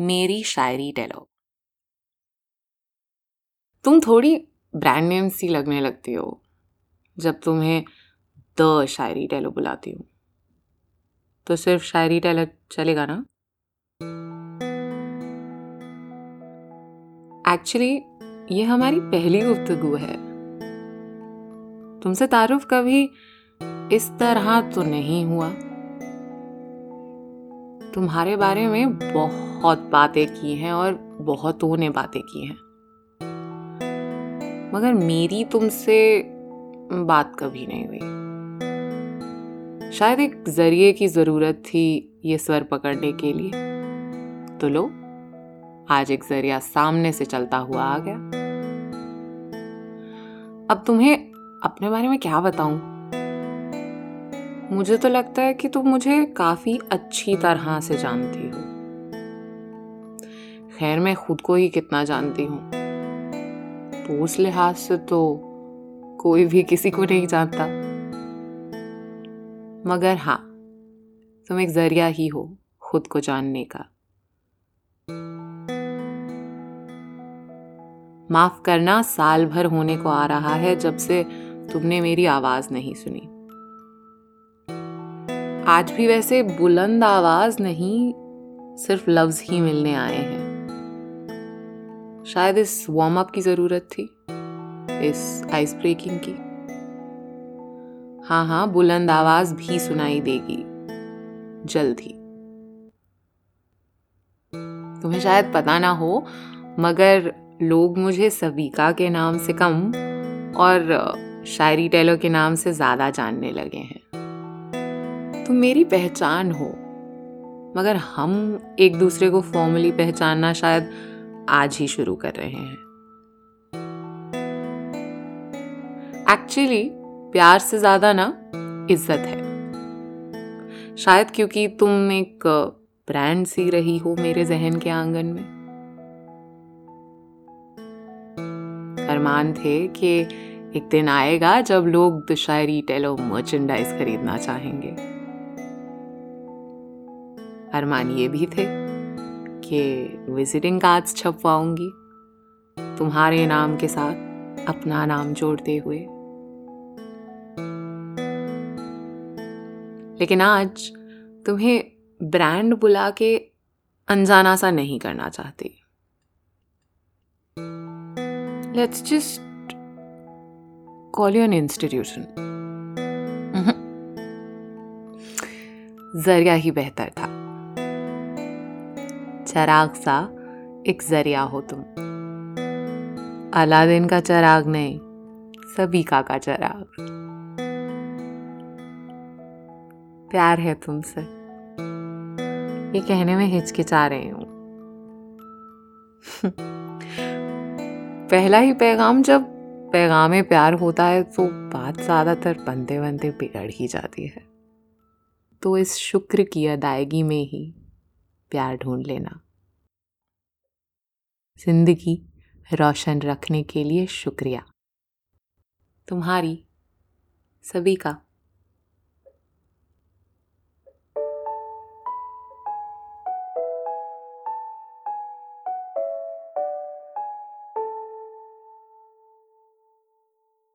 मेरी शायरी टेलो। तुम थोड़ी ब्रांड नेम सी लगने लगती हो जब तुम्हें द शायरी टेलो बुलाती हूँ, तो सिर्फ शायरी टेलर चलेगा ना? एक्चुअली ये हमारी पहली गुफ्तगू है। तुमसे तारुफ कभी इस तरह तो नहीं हुआ। तुम्हारे बारे में बहुत बातें की हैं और बहुतों ने बातें की हैं, मगर मेरी तुमसे बात कभी नहीं हुई। शायद एक जरिए की जरूरत थी ये स्वर पकड़ने के लिए, तो लो आज एक जरिया सामने से चलता हुआ आ गया। अब तुम्हें अपने बारे में क्या बताऊं? मुझे तो लगता है कि तुम मुझे काफी अच्छी तरह से जानती हो। खैर, मैं खुद को ही कितना जानती हूं, तो उस लिहाज से तो कोई भी किसी को नहीं जानता। मगर हाँ, तुम एक जरिया ही हो खुद को जानने का। माफ करना, साल भर होने को आ रहा है जब से तुमने मेरी आवाज नहीं सुनी। आज भी वैसे बुलंद आवाज नहीं, सिर्फ लफ्ज ही मिलने आए हैं। शायद इस वार्म अप की जरूरत थी, इस आइस ब्रेकिंग की। हाँ, बुलंद आवाज भी सुनाई देगी जल्द ही। तुम्हें शायद पता ना हो, मगर लोग मुझे सबीका के नाम से कम और शायरी टेलो के नाम से ज़्यादा जानने लगे हैं। तुम मेरी पहचान हो, मगर हम एक दूसरे को फॉर्मली पहचानना शायद आज ही शुरू कर रहे हैं। एक्चुअली प्यार से ज़्यादा ना इज्जत है, शायद क्योंकि तुम एक ब्रांड सी रही हो मेरे जहन के आंगन में। अरमान थे कि एक दिन आएगा जब लोग द शायरी टेलो मर्चेंडाइज खरीदना चाहेंगे। अरमान ये भी थे कि विजिटिंग कार्ड्स छपवाऊंगी तुम्हारे नाम के साथ अपना नाम जोड़ते हुए। लेकिन आज तुम्हें ब्रांड बुला के अनजाना सा नहीं करना चाहती। Let's just call you an institution. जरिया ही बेहतर था। चराग सा एक जरिया हो तुम। अलादीन का चराग नहीं, सबीका का चराग। प्यार है तुमसे, ये कहने में हिचकिचा रही हूं। पहला ही पैगाम जब पैगामे प्यार होता है तो बात ज़्यादातर बनते बनते बिगड़ ही जाती है। तो इस शुक्र की अदायगी में ही प्यार ढूंढ लेना। जिंदगी रोशन रखने के लिए शुक्रिया। तुम्हारी सबीका।